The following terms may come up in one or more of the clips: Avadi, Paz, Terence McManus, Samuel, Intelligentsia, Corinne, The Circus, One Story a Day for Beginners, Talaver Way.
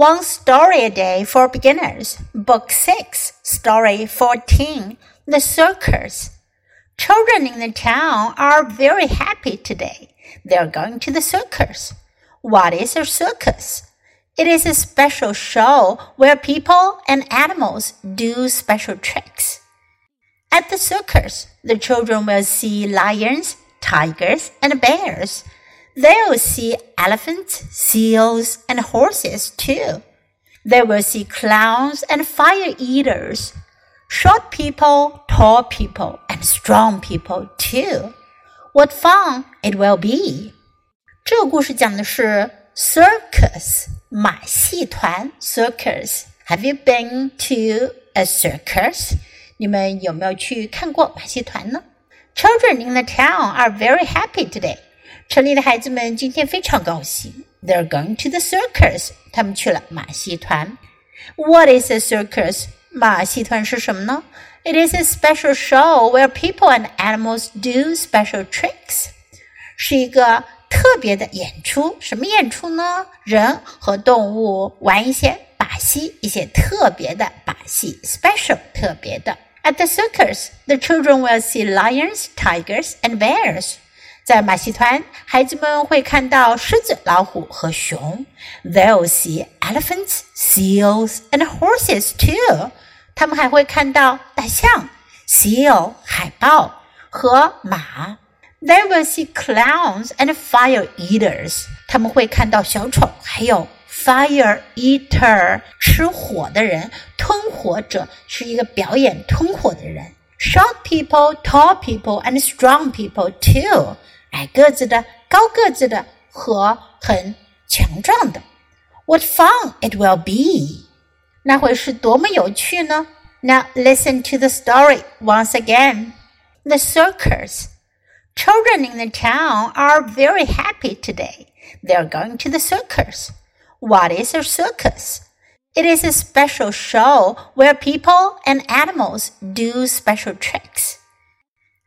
One Story a Day for Beginners, Book 6, Story 14, The Circus. Children in the town are very happy today. They are going to the circus. What is a circus? It is a special show where people and animals do special tricks. At the circus, the children will see lions, tigers, and bears.They will see elephants, seals, and horses, too. They will see clowns and fire eaters, short people, tall people, and strong people, too. What fun it will be! 这个故事讲的是 circus, 马戏团 circus. Have you been to a circus? 你们有没有去看过马戏团呢? Children in the town are very happy today.城里的孩子们今天非常高兴 They're going to the circus 他们去了马戏团 What is a circus? 马戏团是什么呢 It is a special show where people and animals do special tricks 是一个特别的演出什么演出呢人和动物玩一些把戏一些特别的把戏 Special 特别的 At the circus, the children will see lions, tigers, and bears在马戏团，孩子们会看到狮子、老虎和熊。They'll see elephants, seals, and horses too. 他们还会看到大象、seal 海豹和马。They will see clowns and fire eaters. 他们会看到小丑，还有 fire eater 吃火的人，吞火者是一个表演吞火的人。Short people, tall people, and strong people too.矮个子的高个子的和很强壮的 What fun it will be 那会是多么有趣呢 Now listen to the story once again The circus Children in the town are very happy today They are going to the circus What is a circus? It is a special show where people and animals do special tricks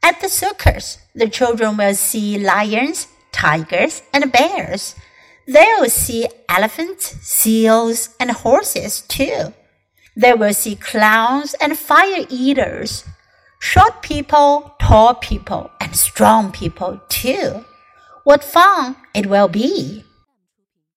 At the circus, the children will see lions, tigers, and bears. They will see elephants, seals, and horses, too. They will see clowns and fire eaters, short people, tall people, and strong people, too. What fun it will be!